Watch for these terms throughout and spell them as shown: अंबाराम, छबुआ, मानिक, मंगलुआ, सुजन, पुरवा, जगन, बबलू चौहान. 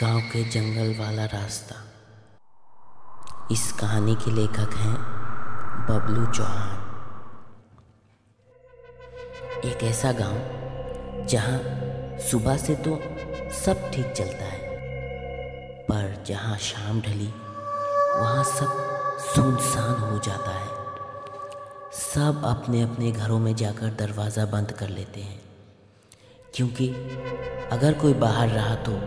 गांव के जंगल वाला रास्ता। इस कहानी के लेखक हैं बबलू चौहान। एक ऐसा गांव जहां सुबह से तो सब ठीक चलता है, पर जहां शाम ढली वहां सब सुनसान हो जाता है। सब अपने अपने घरों में जाकर दरवाज़ा बंद कर लेते हैं, क्योंकि अगर कोई बाहर रहा तो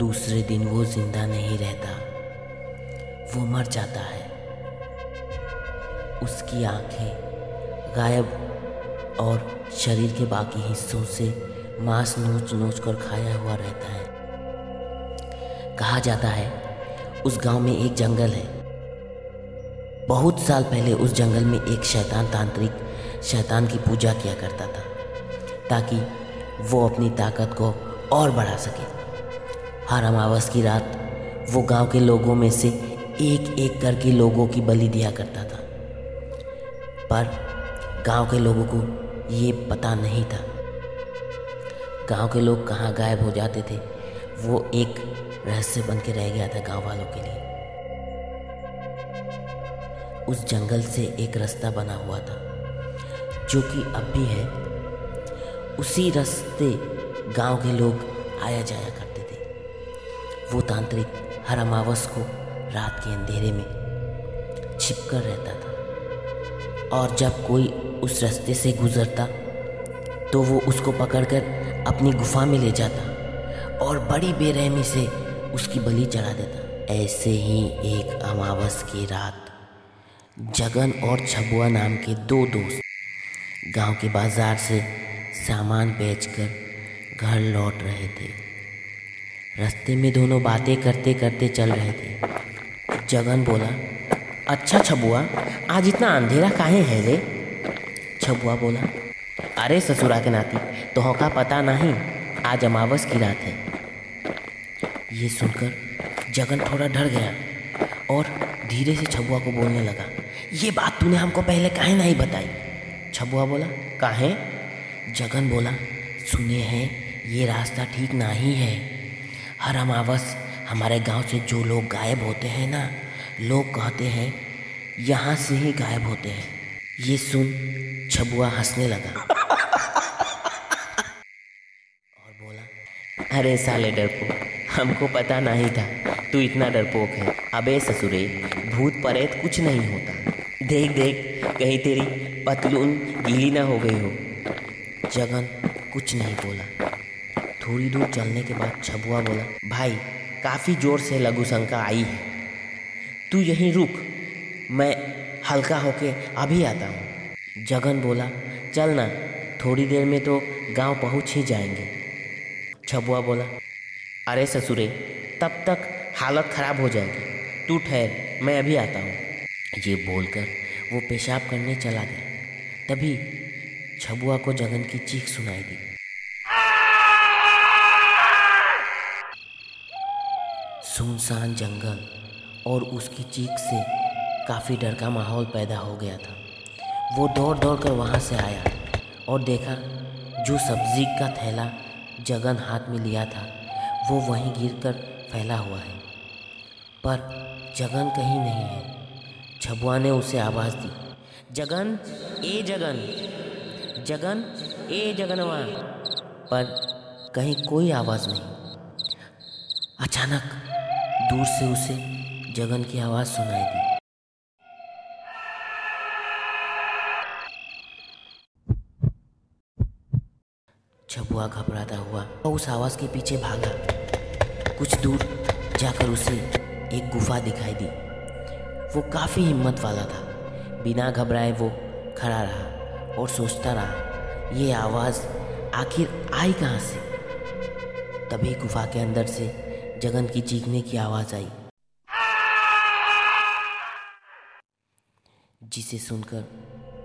दूसरे दिन वो जिंदा नहीं रहता, वो मर जाता है। उसकी आंखें गायब और शरीर के बाकी हिस्सों से मांस नोच नोच कर खाया हुआ रहता है। कहा जाता है उस गांव में एक जंगल है। बहुत साल पहले उस जंगल में एक शैतान तांत्रिक शैतान की पूजा किया करता था, ताकि वो अपनी ताकत को और बढ़ा सके। हर अमावस की रात वो गांव के लोगों में से एक एक करके लोगों की बलि दिया करता था, पर गांव के लोगों को ये पता नहीं था। गांव के लोग कहाँ गायब हो जाते थे, वो एक रहस्य बन के रह गया था गांव वालों के लिए। उस जंगल से एक रास्ता बना हुआ था, जो कि अब भी है। उसी रास्ते गांव के लोग आया जाया करते थे। वो तांत्रिक हर अमावस को रात के अंधेरे में छिपकर रहता था, और जब कोई उस रास्ते से गुजरता तो वो उसको पकड़कर अपनी गुफा में ले जाता और बड़ी बेरहमी से उसकी बलि चढ़ा देता। ऐसे ही एक अमावस की रात जगन और छबुआ नाम के दो दोस्त गांव के बाजार से सामान बेचकर घर लौट रहे थे। रास्ते में दोनों बातें करते करते चल रहे थे। जगन बोला, अच्छा छबुआ, आज इतना अंधेरा काहे है रे? छबुआ बोला, अरे ससुरा के नाती, तोह का पता नहीं, आज अमावस की रात है। ये सुनकर जगन थोड़ा डर गया और धीरे से छबुआ को बोलने लगा, ये बात तूने हमको पहले काहे नहीं बताई? छबुआ बोला, काहे? जगन बोला, सुने हैं ये रास्ता ठीक नहीं है। हर अमावस हमारे गांव से जो लोग गायब होते हैं ना, लोग कहते हैं यहाँ से ही गायब होते हैं। ये सुन छबुआ हंसने लगा और बोला, अरे साले डरपोक, हमको पता नहीं था तू इतना डरपोक है। अबे ससुरे, भूत प्रेत कुछ नहीं होता, देख देख कहीं तेरी पतलून गीली ना हो गई हो। जगन कुछ नहीं बोला। थोड़ी दूर चलने के बाद छबुआ बोला, भाई काफ़ी ज़ोर से लघु शंका आई है, तू यहीं रुक, मैं हल्का होके अभी आता हूँ। जगन बोला, चल ना, थोड़ी देर में तो गांव पहुँच ही जाएंगे। छबुआ बोला, अरे ससुरे, तब तक हालत ख़राब हो जाएगी, तू ठहर, मैं अभी आता हूँ। ये बोलकर वो पेशाब करने चला गया। तभी छबुआ को जगन की चीख सुनाई दी। सुनसान जंगल और उसकी चीख से काफ़ी डर का माहौल पैदा हो गया था। वो दौड़ दौड़ कर वहाँ से आया और देखा जो सब्जी का थैला जगन हाथ में लिया था वो वहीं गिरकर फैला हुआ है, पर जगन कहीं नहीं है। छबुआ ने उसे आवाज़ दी, जगन, ए जगन, जगन, ए जगनवा, पर कहीं कोई आवाज़ नहीं। अचानक दूर से उसे जगन की आवाज़ सुनाई दी। छबुआ घबराता हुआ उस आवाज़ के पीछे भागा। कुछ दूर जाकर उसे एक गुफा दिखाई दी। वो काफ़ी हिम्मत वाला था। बिना घबराए वो खड़ा रहा और सोचता रहा, ये आवाज़ आखिर आई कहाँ से? तभी गुफा के अंदर से जगन की चीखने की आवाज़ आई, जिसे सुनकर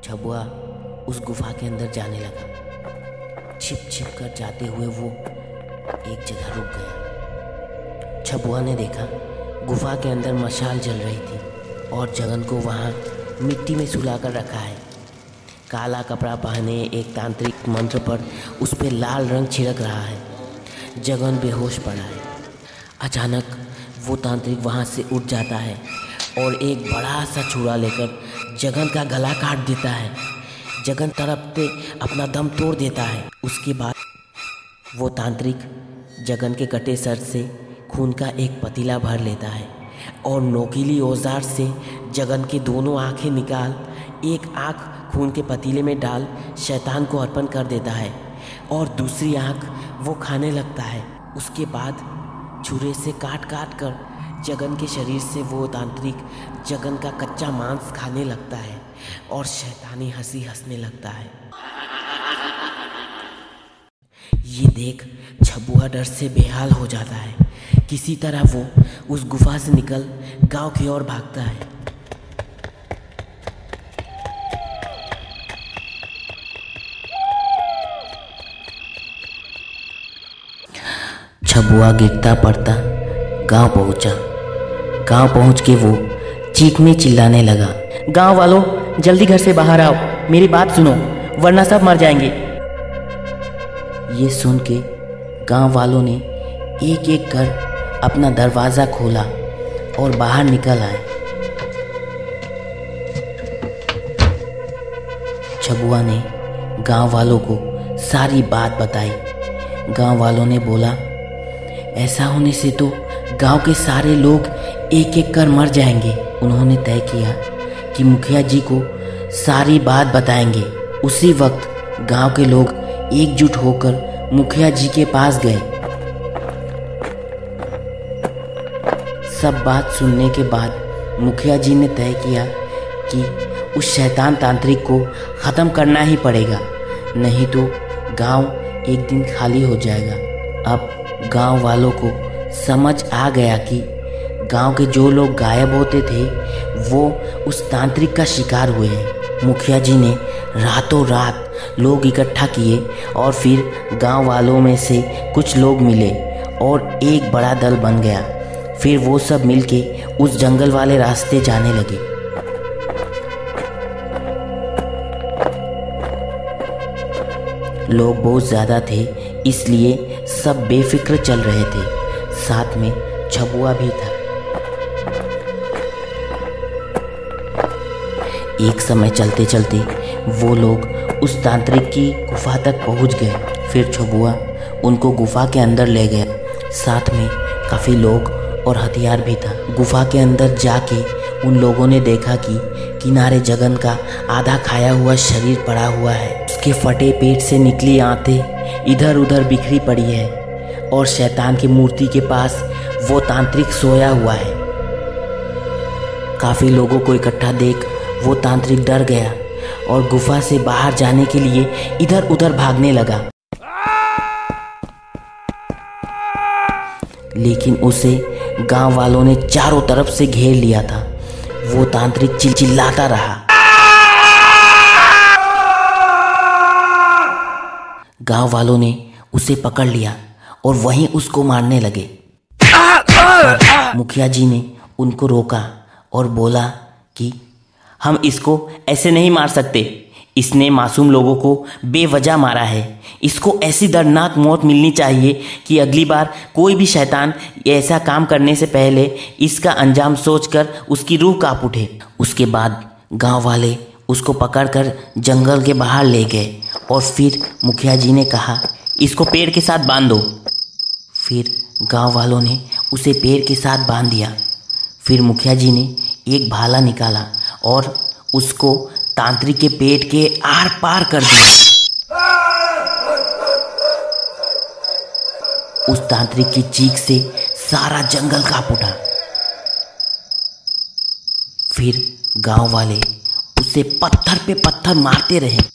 छबुआ उस गुफा के अंदर जाने लगा। छिप छिप कर जाते हुए वो एक जगह रुक गया। छबुआ ने देखा गुफा के अंदर मशाल जल रही थी और जगन को वहाँ मिट्टी में सुला कर रखा है। काला कपड़ा पहने एक तांत्रिक मंत्र पर उस पर लाल रंग छिड़क रहा है। जगन बेहोश पड़ा है। अचानक वो तांत्रिक वहाँ से उठ जाता है और एक बड़ा सा छुरा लेकर जगन का गला काट देता है। जगन तड़पते अपना दम तोड़ देता है। उसके बाद वो तांत्रिक जगन के कटे सर से खून का एक पतीला भर लेता है और नोकीली औजार से जगन की दोनों आंखें निकाल एक आंख खून के पतीले में डाल शैतान को अर्पण कर देता है और दूसरी आंख वो खाने लगता है। उसके बाद छुरे से काट काट कर जगन के शरीर से वो तांत्रिक जगन का कच्चा मांस खाने लगता है और शैतानी हंसी हंसने लगता है। ये देख छबुआ डर से बेहाल हो जाता है। किसी तरह वो उस गुफा से निकल गांव की ओर भागता है। छबुआ गिरता पड़ता गांव पहुंचा। गांव पहुंच के वो चीखने चिल्लाने लगा, गांव वालों जल्दी घर से बाहर आओ, मेरी बात सुनो वरना सब मर जाएंगे। ये सुन के गाँव वालों ने एक एक कर अपना दरवाज़ा खोला और बाहर निकल आए। छबुआ ने गाँव वालों को सारी बात बताई। गाँव वालों ने बोला, ऐसा होने से तो गांव के सारे लोग एक एक कर मर जाएंगे। उन्होंने तय किया कि मुखिया जी को सारी बात बताएंगे। उसी वक्त गांव के लोग एकजुट होकर मुखिया जी के पास गए। सब बात सुनने के बाद मुखिया जी ने तय किया कि उस शैतान तांत्रिक को ख़त्म करना ही पड़ेगा, नहीं तो गांव एक दिन खाली हो जाएगा। अब गांव वालों को समझ आ गया कि गांव के जो लोग गायब होते थे वो उस तांत्रिक का शिकार हुए हैं। मुखिया जी ने रातों रात लोग इकट्ठा किए और फिर गांव वालों में से कुछ लोग मिले और एक बड़ा दल बन गया। फिर वो सब मिलके उस जंगल वाले रास्ते जाने लगे। लोग बहुत ज़्यादा थे इसलिए सब बेफिक्र चल रहे थे, साथ में छबुआ भी था। एक समय चलते चलते वो लोग उस तांत्रिक की गुफा तक पहुंच गए। फिर छबुआ उनको गुफा के अंदर ले गया, साथ में काफ़ी लोग और हथियार भी था। गुफा के अंदर जाके उन लोगों ने देखा कि किनारे जगन का आधा खाया हुआ शरीर पड़ा हुआ है। उसके फटे पेट से निकली आंतें इधर उधर बिखरी पड़ी है और शैतान की मूर्ति के पास वो तांत्रिक सोया हुआ है। काफ़ी लोगों को इकट्ठा देख वो तांत्रिक डर गया और गुफा से बाहर जाने के लिए इधर उधर भागने लगा, लेकिन उसे गांव वालों ने चारों तरफ से घेर लिया था। वो तांत्रिक चिल्लाता रहा। गांव वालों ने उसे पकड़ लिया और वहीं उसको मारने लगे। मुखिया जी ने उनको रोका और बोला कि हम इसको ऐसे नहीं मार सकते, इसने मासूम लोगों को बेवजह मारा है। इसको ऐसी दर्दनाक मौत मिलनी चाहिए कि अगली बार कोई भी शैतान ऐसा काम करने से पहले इसका अंजाम सोचकर उसकी रूह कांप उठे। उसके बाद गांव वाले उसको पकड़कर जंगल के बाहर ले गए और फिर मुखिया जी ने कहा, इसको पेड़ के साथ बांध दो। फिर गांव वालों ने उसे पेड़ के साथ बांध दिया। फिर मुखिया जी ने एक भाला निकाला और उसको तांत्रिक के पेट के आर पार कर दिया। उस तांत्रिक की चीख से सारा जंगल कांप उठा। फिर गांव वाले उसे पत्थर पे पत्थर मारते रहे।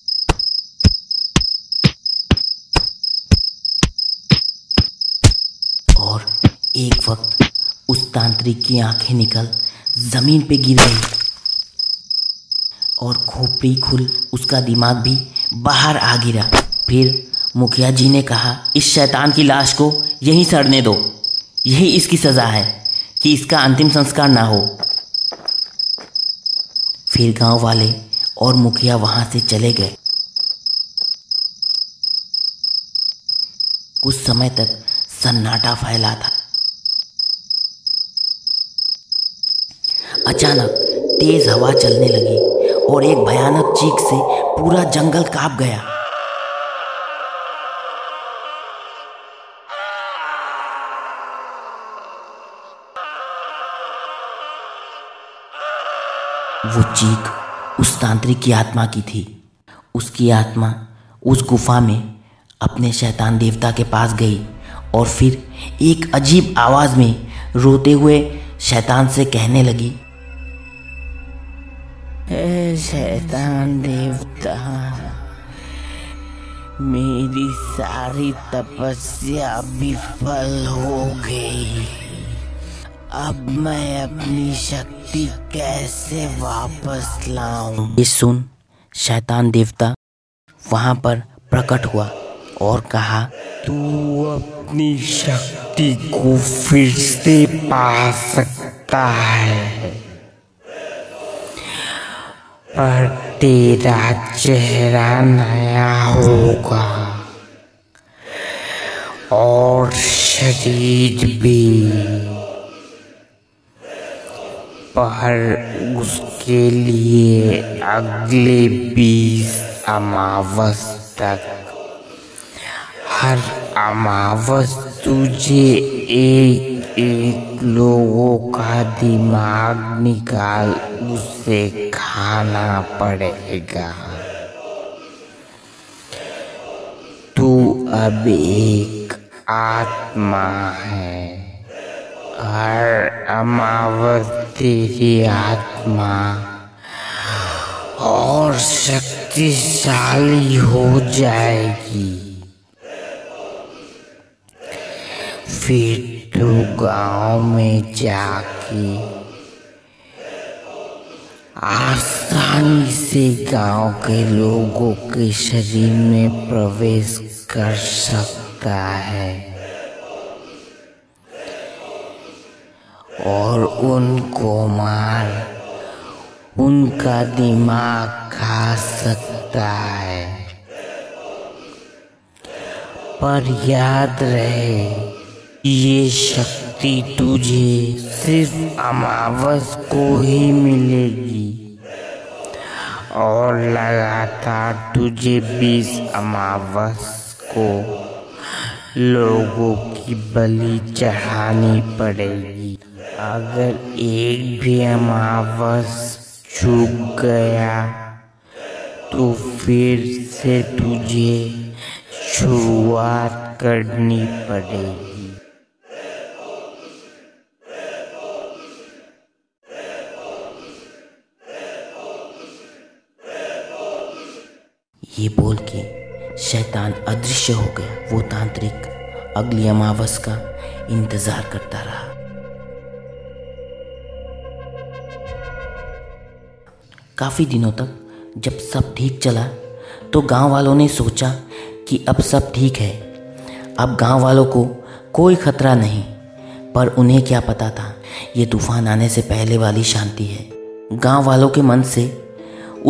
एक वक्त उस तांत्रिक की आंखें निकल जमीन पे गिर गई और खोपड़ी खुल उसका दिमाग भी बाहर आ गिरा। फिर मुखिया जी ने कहा, इस शैतान की लाश को यहीं सड़ने दो, यही इसकी सज़ा है कि इसका अंतिम संस्कार ना हो। फिर गांव वाले और मुखिया वहां से चले गए। कुछ समय तक सन्नाटा फैला था। अचानक तेज हवा चलने लगी और एक भयानक चीख से पूरा जंगल कांप गया। वो चीख उस तांत्रिक की आत्मा की थी। उसकी आत्मा उस गुफा में अपने शैतान देवता के पास गई और फिर एक अजीब आवाज़ में रोते हुए शैतान से कहने लगी, हे शैतान देवता, मेरी सारी तपस्या विफल हो गई। अब मैं अपनी शक्ति कैसे वापस लाऊं? ये सुन शैतान देवता वहाँ पर प्रकट हुआ और कहा, तू अपनी शक्ति को फिर से पा सकता है, पर तेरा चेहरा नया होगा और शरीर भी, पर उसके लिए अगले 20 अमावस तक हर अमावस तुझे एक एक लोगों का दिमाग निकाल उसे खाना पड़ेगा। तू अब एक आत्मा है, हर अमावस तेरी आत्मा और शक्तिशाली हो जाएगी। फिर तू गांव में जाके आसानी से गांव के लोगों के शरीर में प्रवेश कर सकता है और उनको मार उनका दिमाग खा सकता है। पर याद रहे, ये शक्ति तुझे सिर्फ अमावस को ही मिलेगी और लगातार तुझे 20 अमावस को लोगों की बलि चढ़ानी पड़ेगी। अगर एक भी अमावस चूक गया तो फिर से तुझे शुरुआत करनी पड़ेगी। ये बोल के शैतान अदृश्य हो गया। वो तांत्रिक अगली अमावस का इंतजार करता रहा। काफ़ी दिनों तक जब सब ठीक चला तो गांव वालों ने सोचा कि अब सब ठीक है, अब गांव वालों को कोई खतरा नहीं। पर उन्हें क्या पता था, ये तूफान आने से पहले वाली शांति है। गांव वालों के मन से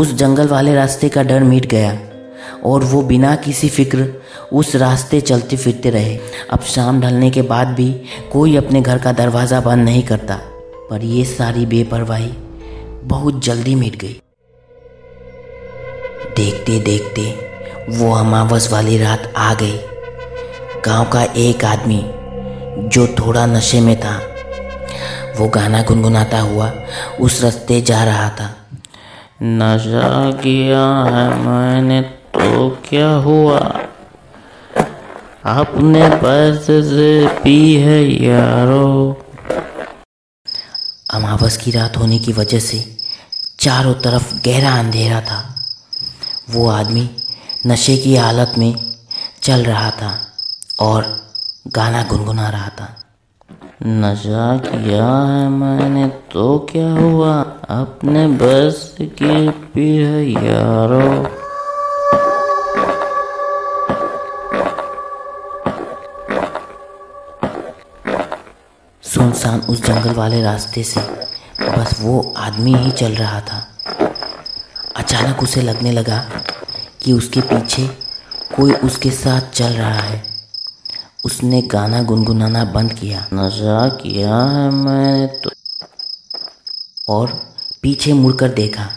उस जंगल वाले रास्ते का डर मिट गया और वो बिना किसी फिक्र उस रास्ते चलते फिरते रहे। अब शाम ढलने के बाद भी कोई अपने घर का दरवाज़ा बंद नहीं करता। पर ये सारी बेपरवाही बहुत जल्दी मिट गई। देखते देखते वो अमावस वाली रात आ गई। गांव का एक आदमी जो थोड़ा नशे में था, वो गाना गुनगुनाता हुआ उस रास्ते जा रहा था। नशा किया है मैंने तो क्या हुआ, अपने पैसे से पी है यारो। अमावस की रात होने की वजह से चारों तरफ गहरा अंधेरा था। वो आदमी नशे की हालत में चल रहा था और गाना गुनगुना रहा था। नशा किया है मैंने तो क्या हुआ, अपने बस की पी है यारो। सुनसान उस जंगल वाले रास्ते से बस वो आदमी ही चल रहा था। अचानक उसे लगने लगा कि उसके पीछे कोई उसके साथ चल रहा है। उसने गाना गुनगुनाना बंद किया। नशा किया है मैंने तो और पीछे मुड़कर देखा।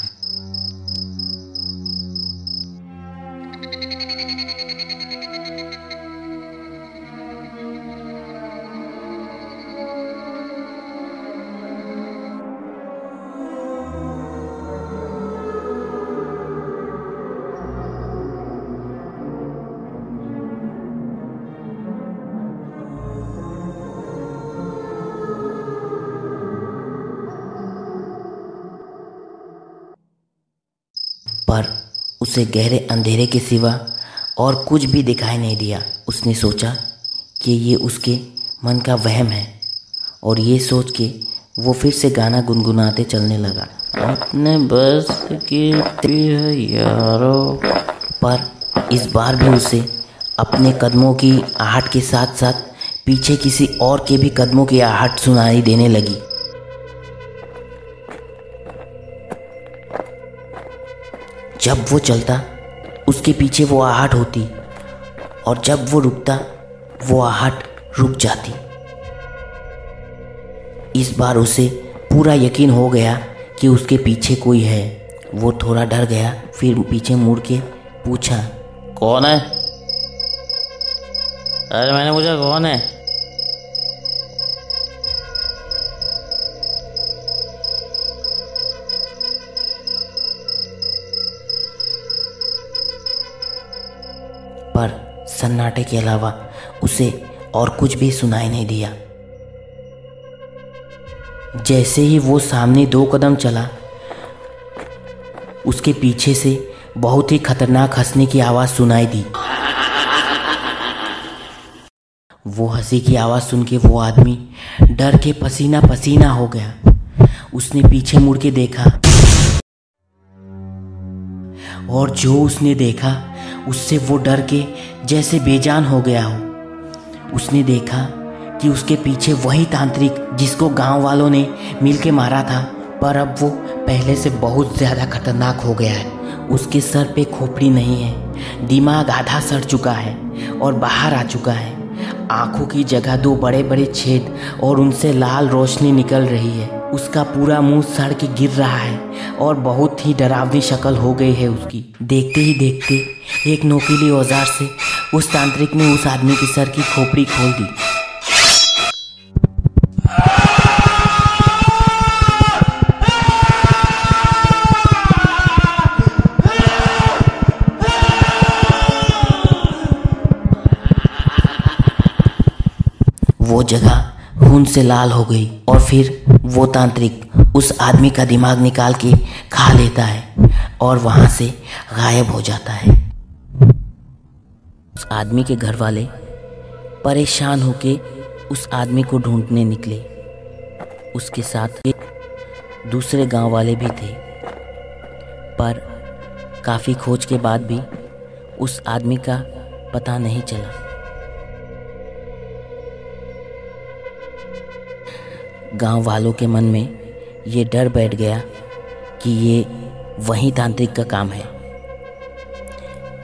पर उसे गहरे अंधेरे के सिवा और कुछ भी दिखाई नहीं दिया। उसने सोचा कि ये उसके मन का वहम है, और ये सोच के वो फिर से गाना गुनगुनाते चलने लगा। अपने बस की है यारो। पर इस बार भी उसे अपने कदमों की आहट के साथ साथ पीछे किसी और के भी कदमों की आहट सुनाई देने लगी। जब वो चलता उसके पीछे वो आहट होती, और जब वो रुकता वो आहट रुक जाती। इस बार उसे पूरा यकीन हो गया कि उसके पीछे कोई है। वो थोड़ा डर गया, फिर पीछे मुड़ के पूछा, कौन है? अरे मैंने पूछा कौन है। पर सन्नाटे के अलावा उसे और कुछ भी सुनाई नहीं दिया। जैसे ही वो सामने 2 कदम चला, उसके पीछे से बहुत ही खतरनाक हंसने की आवाज़ सुनाई दी। वो हंसी की आवाज़ सुन के वो आदमी डर के पसीना पसीना हो गया। उसने पीछे मुड़ के देखा, और जो उसने देखा उससे वो डर के जैसे बेजान हो गया हो। उसने देखा कि उसके पीछे वही तांत्रिक जिसको गांव वालों ने मिलके मारा था, पर अब वो पहले से बहुत ज़्यादा खतरनाक हो गया है। उसके सर पे खोपड़ी नहीं है, दिमाग आधा सड़ चुका है और बाहर आ चुका है। आँखों की जगह 2 बड़े बड़े छेद और उनसे लाल रोशनी निकल रही है। उसका पूरा मुंह सड़ के गिर रहा है और बहुत ही डरावनी शक्ल हो गई है उसकी। देखते ही देखते एक नोकीले औजार से उस तांत्रिक ने उस आदमी के सर की खोपड़ी खोल दी। वो जगह खून से लाल हो गई, और फिर वो तांत्रिक उस आदमी का दिमाग निकाल के खा लेता है और वहाँ से गायब हो जाता है। उस आदमी के घर वाले परेशान होके उस आदमी को ढूंढने निकले। उसके साथ दूसरे गांव वाले भी थे, पर काफ़ी खोज के बाद भी उस आदमी का पता नहीं चला। गांव वालों के मन में ये डर बैठ गया कि ये वही तांत्रिक का काम है।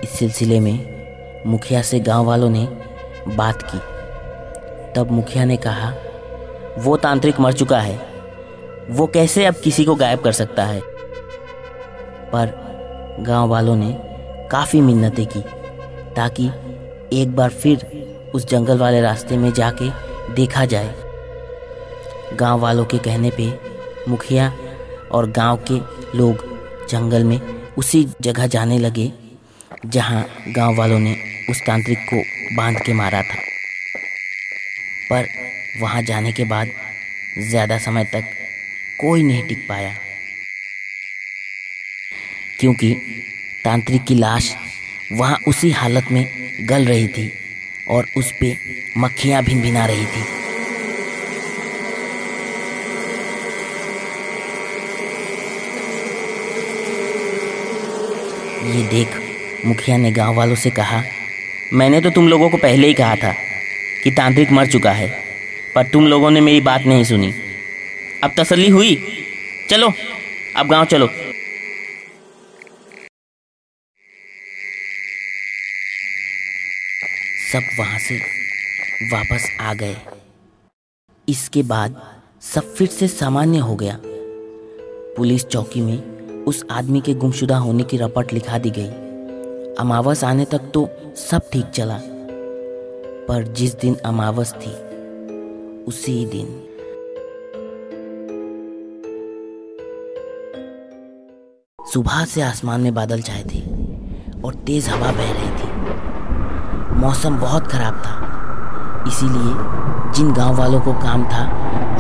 इस सिलसिले में मुखिया से गांव वालों ने बात की। तब मुखिया ने कहा, वो तांत्रिक मर चुका है, वो कैसे अब किसी को गायब कर सकता है। पर गांव वालों ने काफ़ी मिन्नतें की ताकि एक बार फिर उस जंगल वाले रास्ते में जाके देखा जाए। गांव वालों के कहने पे मुखिया और गांव के लोग जंगल में उसी जगह जाने लगे जहां गांव वालों ने उस तांत्रिक को बांध के मारा था। पर वहां जाने के बाद ज़्यादा समय तक कोई नहीं टिक पाया, क्योंकि तांत्रिक की लाश वहां उसी हालत में गल रही थी और उस पे मक्खियाँ भिनभिना रही थी। ये देख मुखिया ने गांव वालों से कहा, मैंने तो तुम लोगों को पहले ही कहा था कि तांत्रिक मर चुका है, पर तुम लोगों ने मेरी बात नहीं सुनी। अब तसल्ली हुई, चलो अब गांव चलो। सब वहां से वापस आ गए। इसके बाद सब फिर से सामान्य हो गया। पुलिस चौकी में उस आदमी के गुमशुदा होने की रपट लिखा दी गई। अमावस आने तक तो सब ठीक चला, पर जिस दिन अमावस थी उसी दिन। सुबह से आसमान में बादल छाए थे और तेज हवा बह रही थी। मौसम बहुत खराब था, इसीलिए जिन गांव वालों को काम था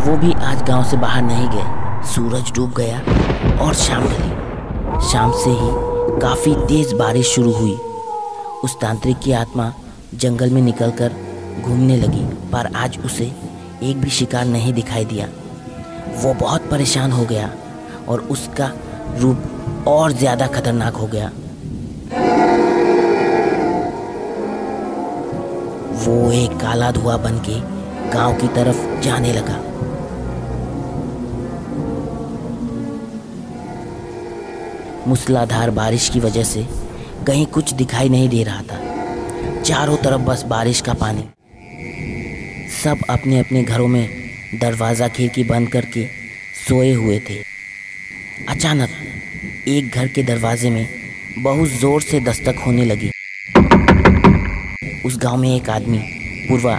वो भी आज गांव से बाहर नहीं गए। सूरज डूब गया और शाम ढली। शाम से ही काफ़ी तेज बारिश शुरू हुई। उस तांत्रिक की आत्मा जंगल में निकलकर घूमने लगी, पर आज उसे एक भी शिकार नहीं दिखाई दिया। वो बहुत परेशान हो गया और उसका रूप और ज्यादा खतरनाक हो गया। वो एक काला धुआं बनके गांव की तरफ जाने लगा। मूसलाधार बारिश की वजह से कहीं कुछ दिखाई नहीं दे रहा था। चारों तरफ बस बारिश का पानी। सब अपने अपने घरों में दरवाजा खिड़की बंद करके सोए हुए थे। अचानक एक घर के दरवाजे में बहुत जोर से दस्तक होने लगी। उस गांव में एक आदमी, पुरवा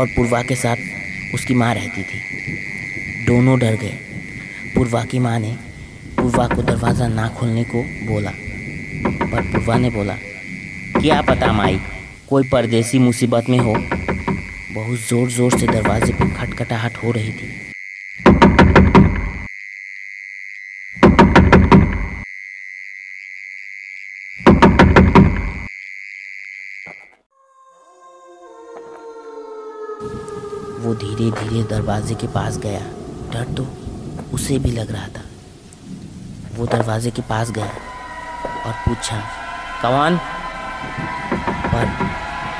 और पुरवा के साथ उसकी माँ रहती थी। दोनों डर गए। पुरवा की माँ ने पुरवा को दरवाज़ा ना खोलने को बोला, पर पुरवा ने बोला, क्या पता माई, कोई परदेसी मुसीबत में हो। बहुत ज़ोर ज़ोर से दरवाजे पर खटखटाहट हो रही थी। वो धीरे धीरे दरवाजे के पास गया। डर तो उसे भी लग रहा था। वो दरवाजे के पास गया और पूछा, कौन? पर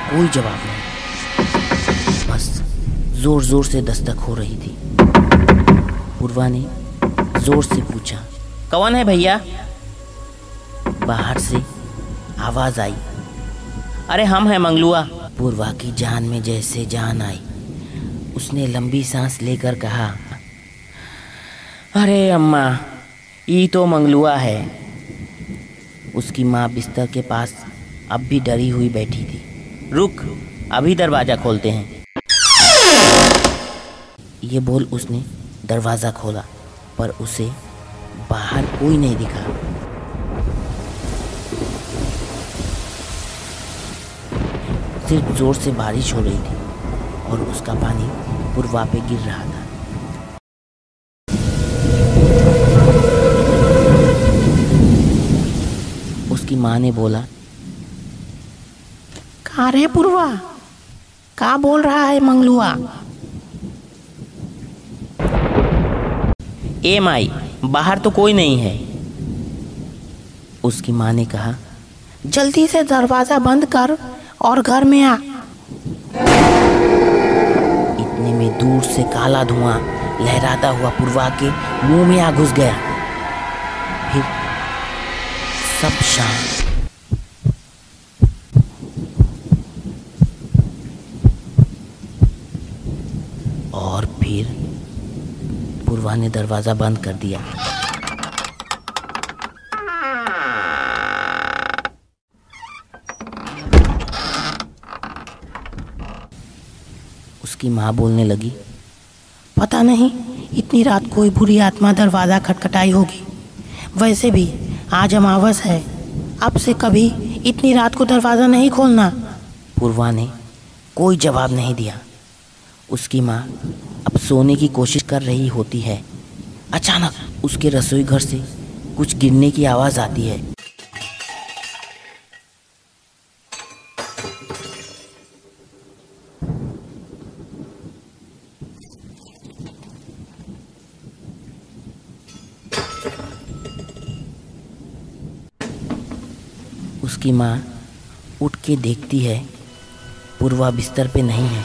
कोई जवाब नहीं, बस जोर जोर से दस्तक हो रही थी। पुरवा ने जोर से पूछा, कौन है भैया? बाहर से आवाज आई, अरे हम हैं मंगलुआ। पुरवा की जान में जैसे जान आई। उसने लंबी सांस लेकर कहा, अरे अम्मा, ये तो मंगलुआ है। उसकी माँ बिस्तर के पास अब भी डरी हुई बैठी थी। रुक, अभी दरवाज़ा खोलते हैं। ये बोल उसने दरवाज़ा खोला, पर उसे बाहर कोई नहीं दिखा। सिर्फ जोर से बारिश हो रही थी और उसका पानी पुरवा पे गिर रहा था। उसकी माँ ने बोला, कहाँ रे पुरवा, क्या बोल रहा है मंगलुआ? ए माई, बाहर तो कोई नहीं है। उसकी माँ ने कहा, जल्दी से दरवाजा बंद कर और घर में आ। में दूर से काला धुआं लहराता हुआ पुरवा के मुंह में आ घुस गया। फिर सब शांत। और फिर पुरवा ने दरवाजा बंद कर दिया। उसकी माँ बोलने लगी, पता नहीं इतनी रात कोई बुरी आत्मा दरवाज़ा खटखटाई होगी। वैसे भी आज अमावस है, अब से कभी इतनी रात को दरवाज़ा नहीं खोलना। पुरवा ने कोई जवाब नहीं दिया। उसकी माँ अब सोने की कोशिश कर रही होती है। अचानक उसके रसोई घर से कुछ गिरने की आवाज़ आती है। उसकी माँ उठ के देखती है, पुरवा बिस्तर पे नहीं है।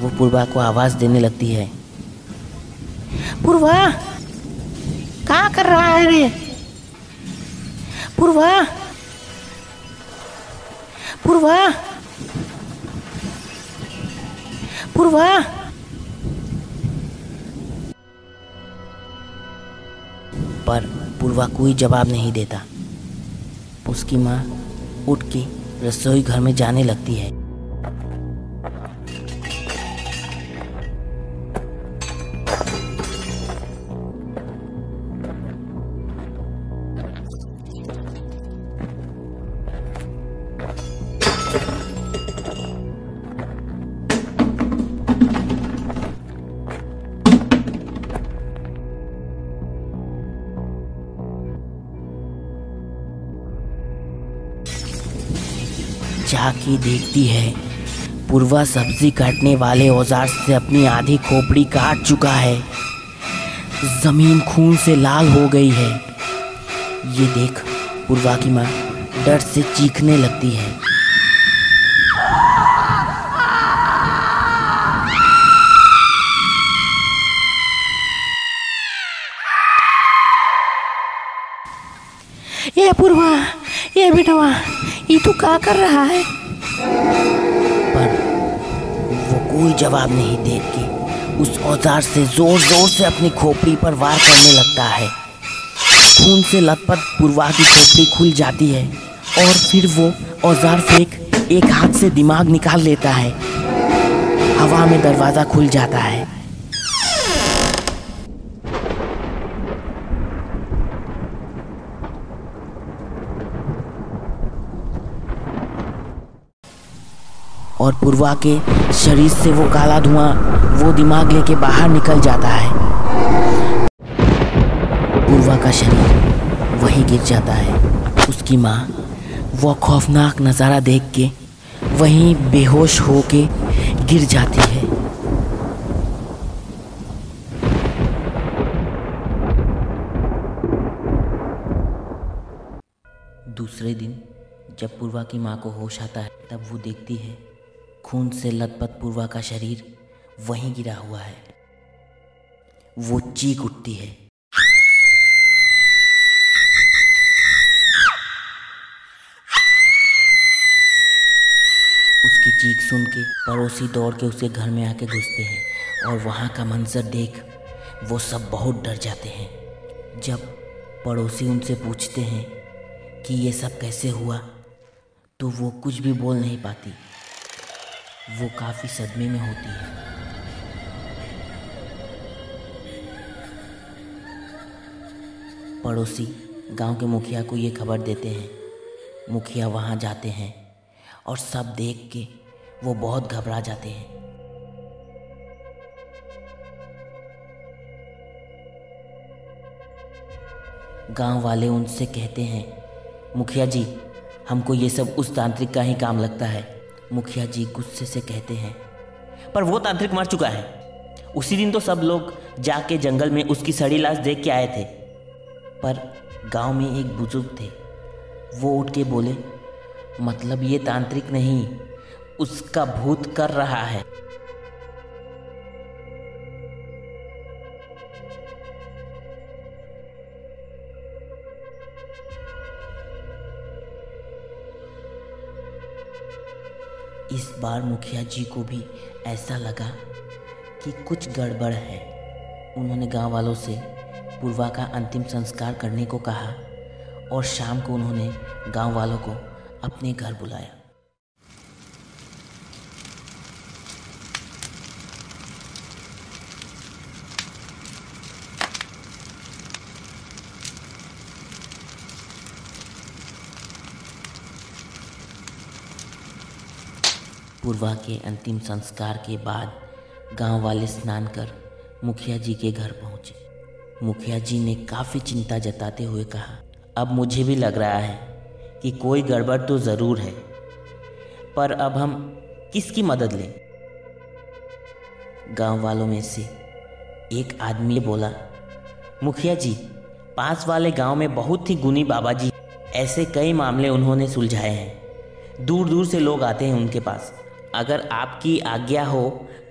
वो पुरवा को आवाज़ देने लगती है, पुरवा क्या कर रहा है रे? पुरवा, पुरवा, पुरवा। पर पुरवा कोई जवाब नहीं देता। उसकी माँ उठ के रसोई घर में जाने लगती है। जाके देखती है पुरवा सब्जी काटने वाले औजार से अपनी आधी खोपड़ी काट चुका है। जमीन खून से लाल हो गई है। ये देख पुरवा की माँ डर से चीखने लगती है। ये पुरवा, ये बेटवा, ये तू क्या कर रहा है? पर वो कोई जवाब नहीं देके उस औजार से जोर जोर से अपनी खोपड़ी पर वार करने लगता है। खून से लथपथ पुरवा की खोपड़ी खुल जाती है और फिर वो औजार फेंक एक हाथ से दिमाग निकाल लेता है। हवा में दरवाजा खुल जाता है। और पुरवा के शरीर से वो काला धुआं वो दिमाग लेके बाहर निकल जाता है। पुरवा का शरीर वहीं गिर जाता है। उसकी माँ वो खौफनाक नज़ारा देख के वहीं बेहोश हो के गिर जाती है। दूसरे दिन जब पुरवा की माँ को होश आता है तब वो देखती है खून से लथपथ पुरवा का शरीर वहीं गिरा हुआ है। वो चीख उठती है। उसकी चीख सुन के पड़ोसी दौड़ के उसके घर में आके घुसते हैं और वहाँ का मंजर देख वो सब बहुत डर जाते हैं। जब पड़ोसी उनसे पूछते हैं कि ये सब कैसे हुआ तो वो कुछ भी बोल नहीं पाती। वो काफ़ी सदमे में होती है। पड़ोसी गांव के मुखिया को ये खबर देते हैं। मुखिया वहाँ जाते हैं और सब देख के वो बहुत घबरा जाते हैं। गांव वाले उनसे कहते हैं, मुखिया जी, हमको ये सब उस तांत्रिक का ही काम लगता है। मुखिया जी गुस्से से कहते हैं, पर वो तांत्रिक मर चुका है। उसी दिन तो सब लोग जाके जंगल में उसकी सड़ी लाश देख के आए थे। पर गांव में एक बुजुर्ग थे, वो उठ के बोले, मतलब ये तांत्रिक नहीं, उसका भूत कर रहा है। इस बार मुखिया जी को भी ऐसा लगा कि कुछ गड़बड़ है। उन्होंने गांव वालों से पुरवा का अंतिम संस्कार करने को कहा और शाम को उन्होंने गांव वालों को अपने घर बुलाया। पुरवा के अंतिम संस्कार के बाद गांव वाले स्नान कर मुखिया जी के घर पहुँचे। मुखिया जी ने काफ़ी चिंता जताते हुए कहा, अब मुझे भी लग रहा है कि कोई गड़बड़ तो ज़रूर है, पर अब हम किसकी मदद लें? गांव वालों में से एक आदमी बोला, मुखिया जी, पास वाले गांव में बहुत ही गुणी बाबा जी, ऐसे कई मामले उन्होंने सुलझाए हैं। दूर दूर से लोग आते हैं उनके पास। अगर आपकी आज्ञा हो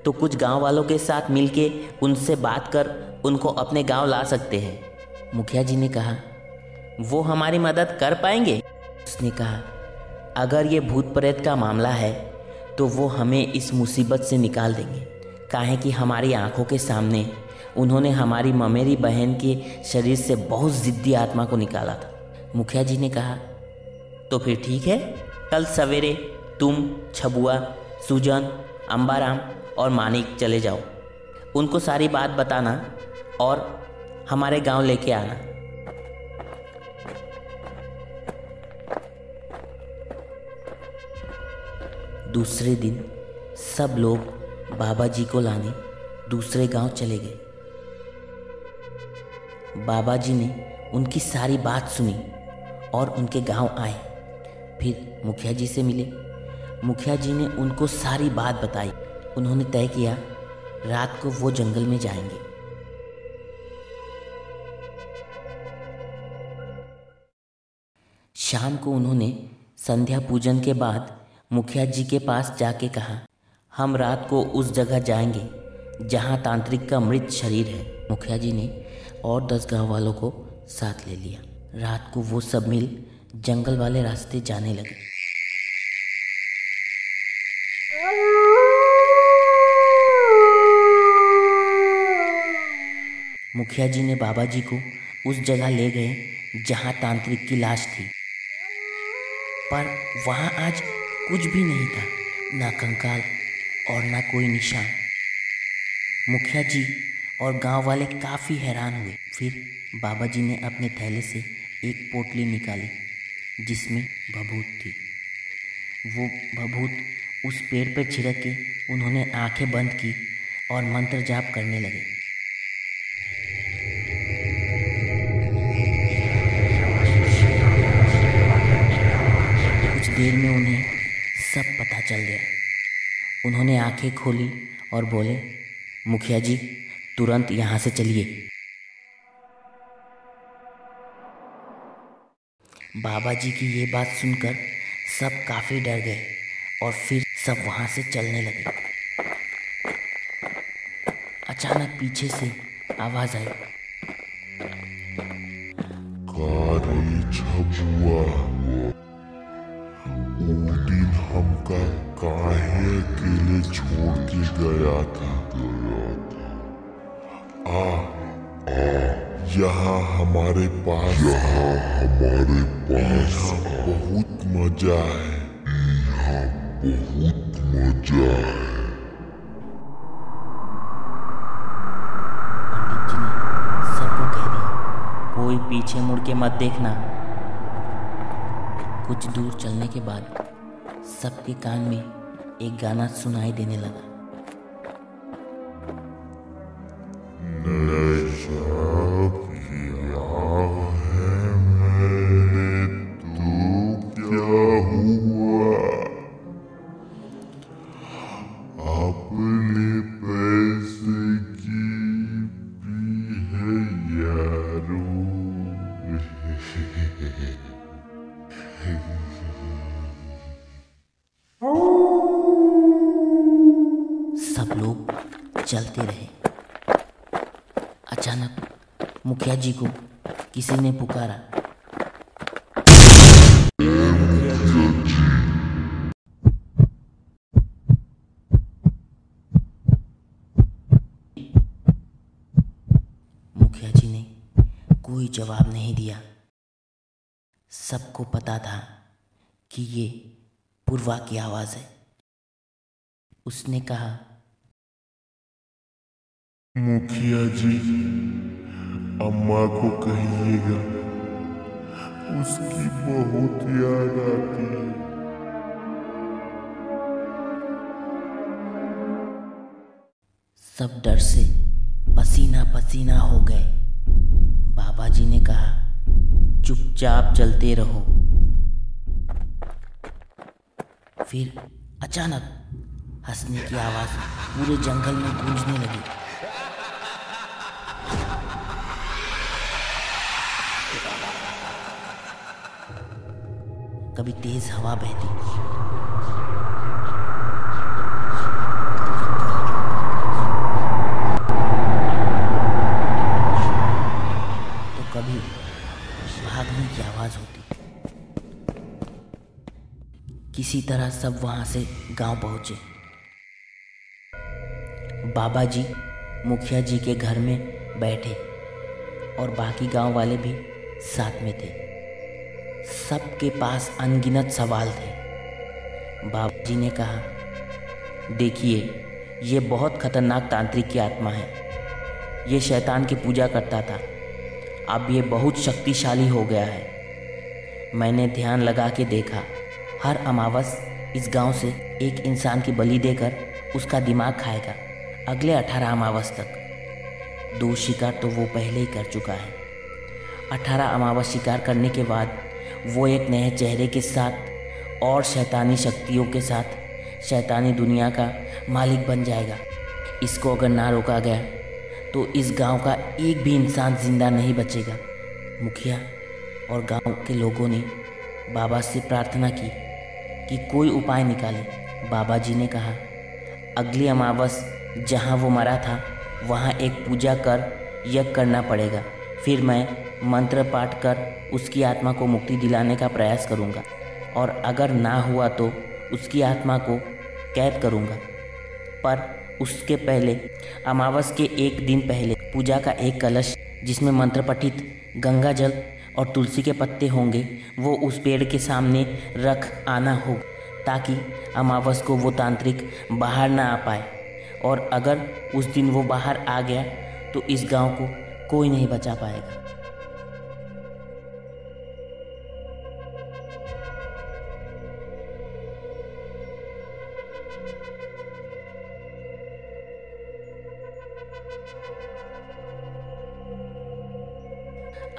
तो कुछ गांव वालों के साथ मिलके उनसे बात कर उनको अपने गांव ला सकते हैं। मुखिया जी ने कहा, वो हमारी मदद कर पाएंगे? उसने कहा, अगर ये भूत प्रेत का मामला है तो वो हमें इस मुसीबत से निकाल देंगे, काहे कि हमारी आंखों के सामने उन्होंने हमारी ममेरी बहन के शरीर से बहुत ज़िद्दी आत्मा को निकाला था। मुखिया जी ने कहा, तो फिर ठीक है, कल सवेरे तुम, छबुआ, सुजन, अंबाराम और मानिक चले जाओ। उनको सारी बात बताना और हमारे गांव लेके आना। दूसरे दिन सब लोग बाबा जी को लाने दूसरे गांव चले गए। बाबा जी ने उनकी सारी बात सुनी और उनके गांव आए। फिर मुखिया जी से मिले। मुखिया जी ने उनको सारी बात बताई। उन्होंने तय किया रात को वो जंगल में जाएंगे। शाम को उन्होंने संध्या पूजन के बाद मुखिया जी के पास जाके कहा, हम रात को उस जगह जाएंगे जहाँ तांत्रिक का मृत शरीर है। मुखिया जी ने और 10 गाँव वालों को साथ ले लिया। रात को वो सब मिल जंगल वाले रास्ते जाने लगे। मुखिया जी ने बाबा जी को उस जगह ले गए जहाँ तांत्रिक की लाश थी, पर वहाँ आज कुछ भी नहीं था, ना कंकाल और ना कोई निशान। मुखिया जी और गांव वाले काफ़ी हैरान हुए। फिर बाबा जी ने अपने थैले से एक पोटली निकाली जिसमें भभूत थी। वो भभूत उस पेड़ पर छिड़क के उन्होंने आंखें बंद की और मंत्र जाप करने लगे। कुछ देर में उन्हें सब पता चल गया। उन्होंने आंखें खोली और बोले, मुखिया जी तुरंत यहाँ से चलिए। बाबा जी की ये बात सुनकर सब काफ़ी डर गए और फिर सब वहाँ से चलने लगे। अचानक पीछे से आवाज आई, हमका काहे अकेले छोड़ के गया था? आ यहाँ हमारे पास बहुत मजा है। पंडित जी ने सबको कह दिया, कोई पीछे मुड़ के मत देखना। कुछ दूर चलने के बाद सबके कान में एक गाना सुनाई देने लगा। सब लोग चलते रहे। अचानक मुखिया जी को किसी ने पुकारा। मुखिया जी ने कोई जवाब नहीं दिया। सबको पता था कि ये पुरवा की आवाज है। उसने कहा, मुखिया जी अम्मा को कहिएगा, उसकी बहुत याद आती है। सब डर से पसीना पसीना हो गए। बाबा जी ने कहा, चुपचाप चलते रहो। फिर अचानक हंसने की आवाज पूरे जंगल में गूंजने लगी। कभी तेज हवा बहती, तो कभी भागने की आवाज होती। किसी तरह सब वहां से गांव पहुंचे। बाबा जी मुखिया जी के घर में बैठे और बाकी गांव वाले भी साथ में थे। सबके पास अनगिनत सवाल थे। बाबा जी ने कहा, देखिए ये बहुत खतरनाक तांत्रिक की आत्मा है। ये शैतान की पूजा करता था, अब ये बहुत शक्तिशाली हो गया है। मैंने ध्यान लगा के देखा, हर अमावस इस गांव से एक इंसान की बलि देकर उसका दिमाग खाएगा अगले 18 अमावस तक। दो शिकार तो वो पहले ही कर चुका है। 18 अमावस शिकार करने के बाद वो एक नए चेहरे के साथ और शैतानी शक्तियों के साथ शैतानी दुनिया का मालिक बन जाएगा। इसको अगर ना रोका गया तो इस गांव का एक भी इंसान जिंदा नहीं बचेगा। मुखिया और गांव के लोगों ने बाबा से प्रार्थना की कि कोई उपाय निकाले। बाबा जी ने कहा, अगली अमावस जहां वो मरा था वहां एक पूजा कर यज्ञ करना पड़ेगा। फिर मैं मंत्र पाठ कर उसकी आत्मा को मुक्ति दिलाने का प्रयास करूँगा, और अगर ना हुआ तो उसकी आत्मा को कैद करूँगा। पर उसके पहले अमावस के एक दिन पहले पूजा का एक कलश जिसमें मंत्र पठित गंगा जल और तुलसी के पत्ते होंगे वो उस पेड़ के सामने रख आना होगा, ताकि अमावस को वो तांत्रिक बाहर ना आ पाए। और अगर उस दिन वो बाहर आ गया तो इस गांव को कोई नहीं बचा पाएगा।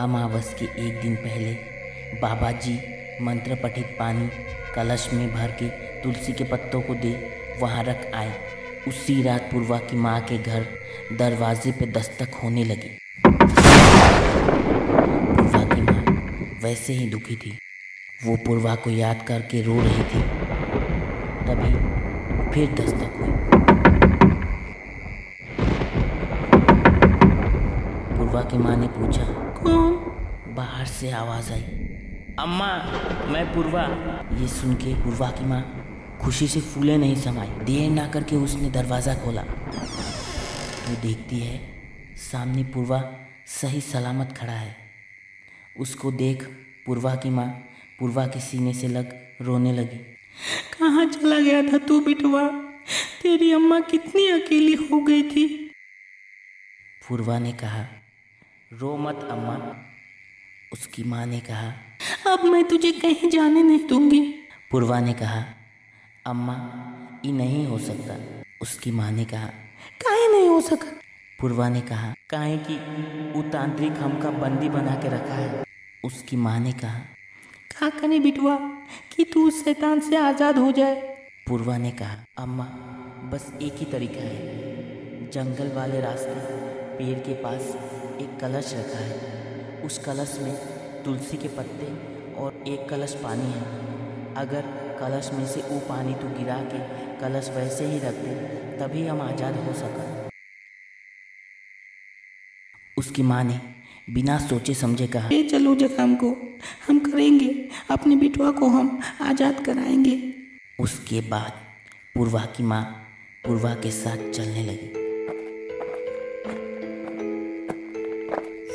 अमावस के एक दिन पहले बाबा जी मंत्र पठित पानी कलश में भर के तुलसी के पत्तों को दे वहाँ रख आए। उसी रात पुरवा की माँ के घर दरवाजे पे दस्तक होने लगी। पुरवा की माँ वैसे ही दुखी थी, वो पुरवा को याद करके रो रही थी। तभी फिर दस्तक हुई। पुरवा की माँ ने पूछा, बाहर से आवाज आई, अम्मा मैं पुरवा। ये सुन के पुरवा की माँ खुशी से फूले नहीं समाई। देर ना करके उसने दरवाज़ा खोला तो देखती है सामने पुरवा सही सलामत खड़ा है। उसको देख पुरवा की माँ पुरवा के सीने से लग रोने लगी। कहाँ चला गया था तू बिटवा, तेरी अम्मा कितनी अकेली हो गई थी। पुरवा ने कहा, रो मत अम्मा। उसकी माँ ने कहा, अब मैं तुझे कहीं जाने नहीं दूंगी। पुरवा ने कहा, अम्मा ये नहीं हो सकता। उसकी माँ ने कहा, काहे नहीं हो सका। पुरवा ने कहा, काहे कि वो तांत्रिक हमका बंदी बना के रखा है। उसकी माँ ने कहा, का करें बिटवा कि तू उस शैतान से आज़ाद हो जाए। पुरवा ने कहा, अम्मा बस एक ही तरीका है। जंगल वाले रास्ते पेड़ के पास एक कलश रखा है, उस कलश में तुलसी के पत्ते और एक कलश पानी है। अगर कलश में से वो पानी तू गिरा के कलश वैसे ही रख दे तभी हम आज़ाद हो सका। उसकी माँ ने बिना सोचे समझे कहा, ये चलो जगन को हम करेंगे, अपने बिटवा को हम आज़ाद कराएंगे। उसके बाद पुरवा की माँ पुरवा के साथ चलने लगी।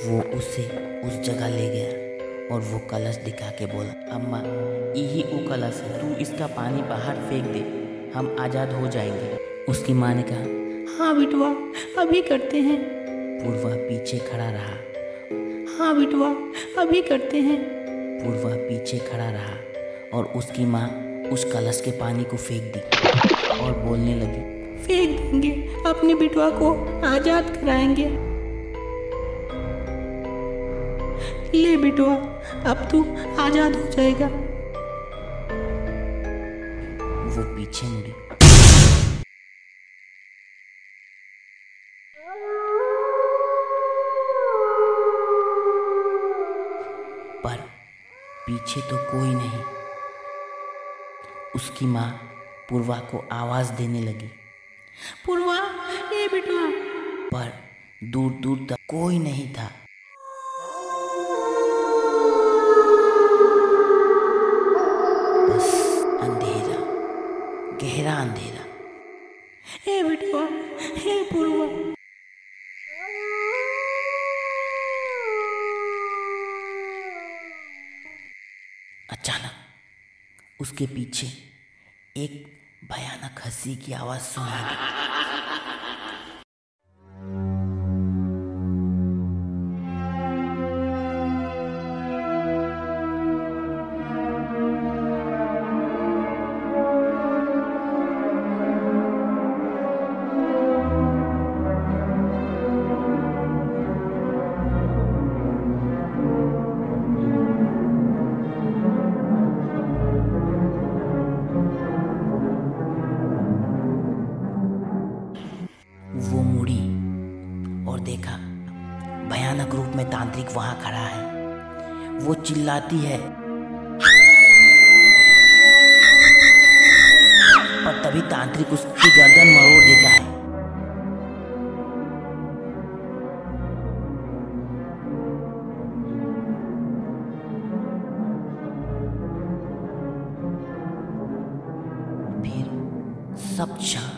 वो उसे उस जगह ले गया और वो कलश दिखा के बोला, अम्मा यही वो कलश है, तू इसका पानी बाहर फेंक दे, हम आज़ाद हो जाएंगे। उसकी माँ ने कहा, हाँ बिटवा अभी करते हैं। पुरवा पीछे खड़ा रहा। हाँ बिटवा अभी करते हैं। पुरवा पीछे खड़ा रहा और उसकी माँ उस कलश के पानी को फेंक दी और बोलने लगी, फेंक देंगे, अपने बिटवा को आज़ाद कराएंगे। ले बिटवा अब तू आजाद हो जाएगा। वो पीछे मुड़ी। पर पीछे तो कोई नहीं। उसकी माँ पुरवा को आवाज देने लगी, पुरवा ये बिटवा। पर दूर दूर तक कोई नहीं था। अंधेरा, गहरा अंधेरा। हे बिटवा, हे पुरवा। उसके पीछे एक भयानक हंसी की आवाज सुनाई देखा। भयानक रूप में तांत्रिक वहां खड़ा है। वो चिल्लाती है पर तभी तांत्रिक उसकी गर्दन मरोड़ देता है। फिर सब शांत।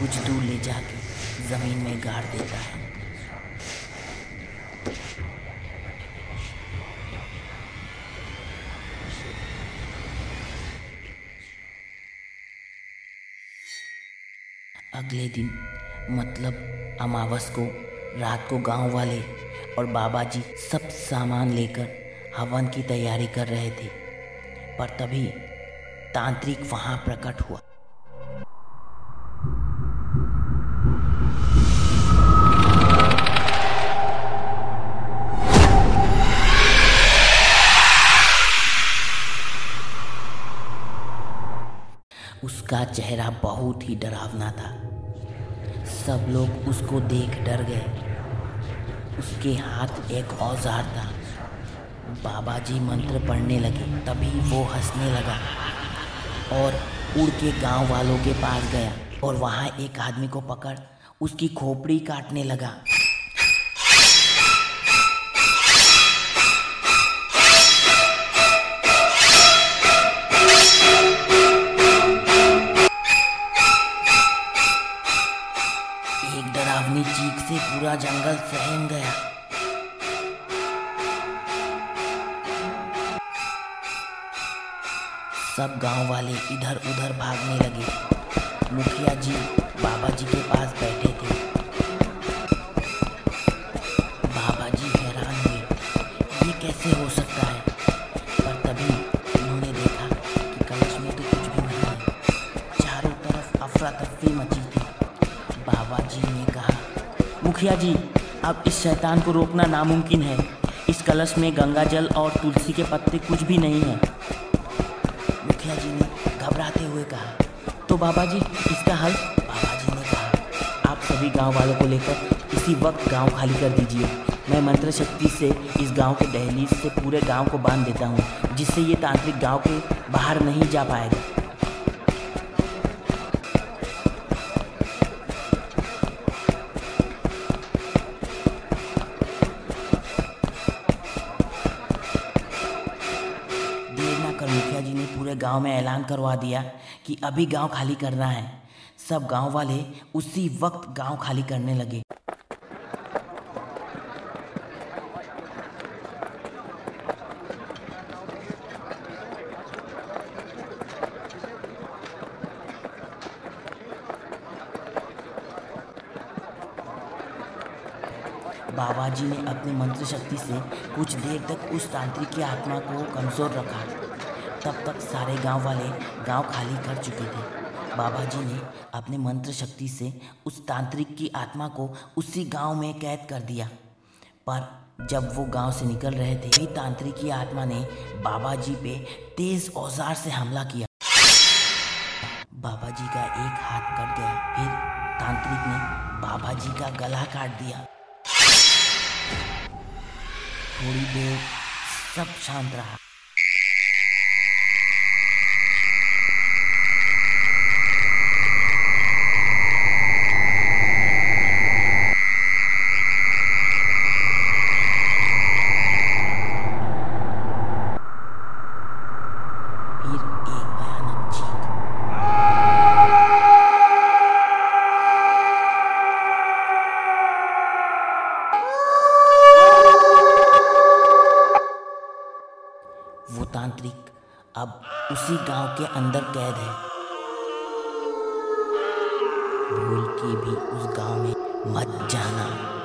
कुछ दूर ले जाके जमीन में गाड़ देता है। अगले दिन मतलब अमावस को रात को गांव वाले और बाबा जी सब सामान लेकर हवन की तैयारी कर रहे थे, पर तभी तांत्रिक वहां प्रकट हुआ। उसका चेहरा बहुत ही डरावना था। सब लोग उसको देख डर गए। उसके हाथ एक औजार था। बाबा जी मंत्र पढ़ने लगे, तभी वो हंसने लगा और उड़ के गांव वालों के पास गया और वहाँ एक आदमी को पकड़ उसकी खोपड़ी काटने लगा। डरावनी चीख से पूरा जंगल सहम गया। सब गांव वाले इधर उधर भागने लगे। मुखिया जी बाबा जी के पास बैठे थे। बाबा जी हैरान हुए, ये कैसे हो सकता है। पर तभी उन्होंने देखा कि कलश में तो कुछ भी नहीं है। चारों तरफ अफरा तफरी मची थी। बाबा जी ने कहा, मुखिया जी अब इस शैतान को रोकना नामुमकिन है। इस कलश में गंगा जल और तुलसी के पत्ते कुछ भी नहीं है। मुखिया जी ने घबराते हुए कहा, तो बाबा जी इसका हल। बाबा जी ने कहा, आप सभी गांव वालों को लेकर इसी वक्त गांव खाली कर दीजिए। मैं मंत्र शक्ति से इस गांव के दहलीज से पूरे गांव को बांध देता हूँ, जिससे ये तांत्रिक गाँव के बाहर नहीं जा पाएगा। मुखिया जी ने पूरे गांव में ऐलान करवा दिया कि अभी गांव खाली करना है। सब गांव वाले उसी वक्त गांव खाली करने लगे। बाबा जी ने अपनी मंत्र शक्ति से कुछ देर तक उस तांत्रिक की आत्मा को कमजोर रखा। तब तक सारे गांव वाले गांव खाली कर चुके थे। बाबा जी ने अपने मंत्र शक्ति से उस तांत्रिक की आत्मा को उसी गांव में कैद कर दिया। पर जब वो गांव से निकल रहे थे, तांत्रिक की आत्मा ने बाबा जी पे तेज औजार से हमला किया। बाबा जी का एक हाथ कट गया। फिर तांत्रिक ने बाबा जी का गला काट दिया। थोड़ी देर सब शांत रहा। तांत्रिक अब उसी गांव के अंदर कैद है। भूल के भी उस गांव में मत जाना।